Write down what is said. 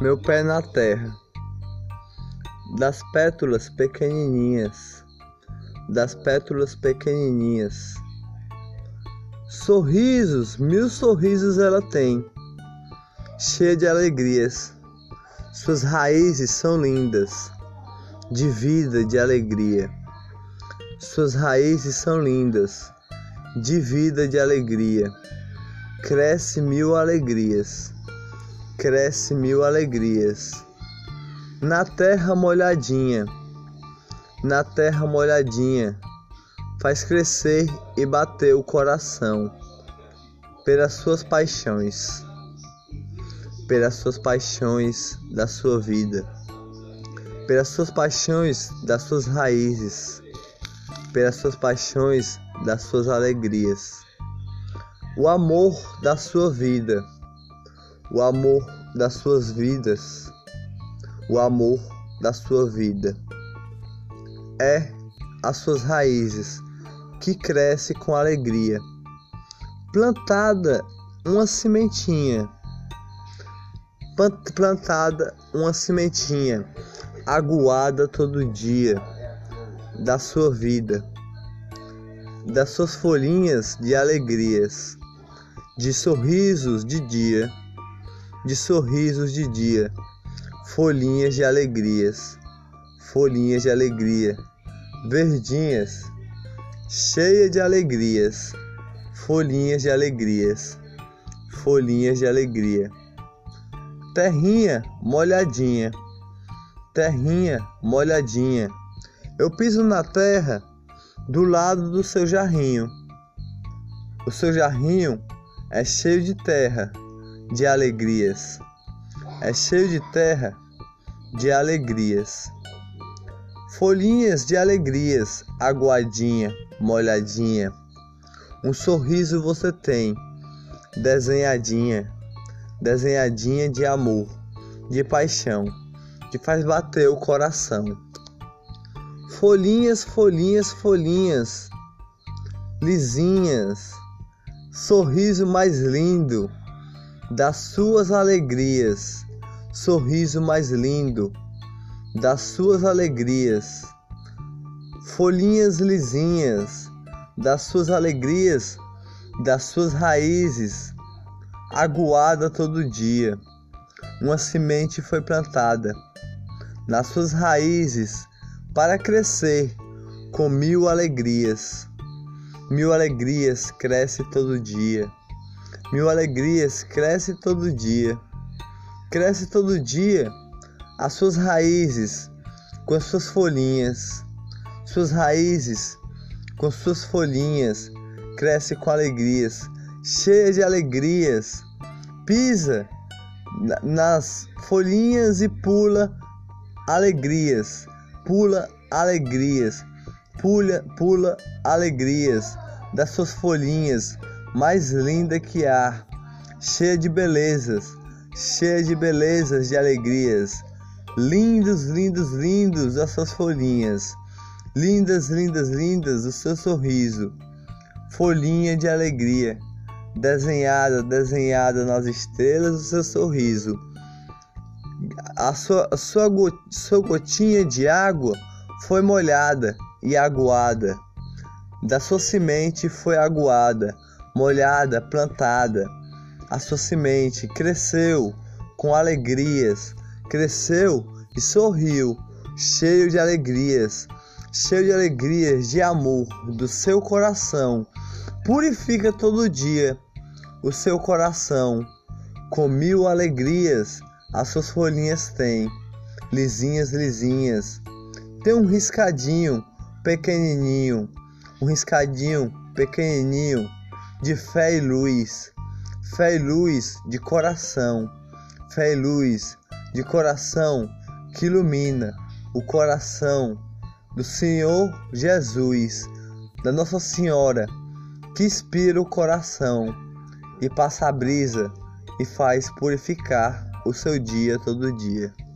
Meu pé na terra, das pétalas pequenininhas, das pétalas pequenininhas. Sorrisos, mil sorrisos ela tem, cheia de alegrias. Suas raízes são lindas, de vida, de alegria. Suas raízes são lindas, de vida, de alegria. Cresce mil alegrias, cresce mil alegrias. Na terra molhadinha, na terra molhadinha, faz crescer e bater o coração pelas suas paixões, pelas suas paixões da sua vida, pelas suas paixões das suas raízes, pelas suas paixões das suas alegrias. O amor da sua vida, o amor das suas vidas, o amor da sua vida é as suas raízes, que cresce com alegria. Plantada uma sementinha, plantada uma sementinha, aguada todo dia, da sua vida, das suas folhinhas de alegrias, de sorrisos de dia, de sorrisos de dia, folhinhas de alegrias, folhinhas de alegria, verdinhas, cheia de alegrias, folhinhas de alegrias, folhinhas de alegria. Terrinha molhadinha, terrinha molhadinha, eu piso na terra do lado do seu jarrinho. O seu jarrinho é cheio de terra, de alegrias, é cheio de terra, de alegrias. Folhinhas de alegrias, aguadinha, molhadinha. Um sorriso você tem, desenhadinha, desenhadinha de amor, de paixão, que faz bater o coração. Folhinhas, folhinhas, folhinhas, lisinhas, sorriso mais lindo das suas alegrias, sorriso mais lindo das suas alegrias. Folhinhas lisinhas das suas alegrias, das suas raízes, aguada todo dia. Uma semente foi plantada nas suas raízes para crescer com mil alegrias. Mil alegrias cresce todo dia, mil alegrias cresce todo dia, cresce todo dia. As suas raízes com as suas folhinhas, suas raízes com suas folhinhas, cresce com alegrias, cheia de alegrias. Pisa nas folhinhas e pula alegrias, pula alegrias, pula alegrias das suas folhinhas, mais linda que há, cheia de belezas de alegrias. Lindos, lindos, lindos as suas folhinhas, lindas, lindas, lindas o seu sorriso. Folhinha de alegria, desenhada, desenhada nas estrelas o seu sorriso. A sua gotinha de água foi molhada e aguada, da sua semente foi aguada, molhada, plantada. A sua semente cresceu com alegrias, cresceu e sorriu, cheio de alegrias de amor do seu coração. Purifica todo dia o seu coração, com mil alegrias as suas folhinhas têm, lisinhas, lisinhas. Tem um riscadinho pequenininho, um riscadinho pequenininho de fé e luz de coração, fé e luz de coração que ilumina o coração do Senhor Jesus, da Nossa Senhora, que inspira o coração e passa a brisa e faz purificar o seu dia todo dia.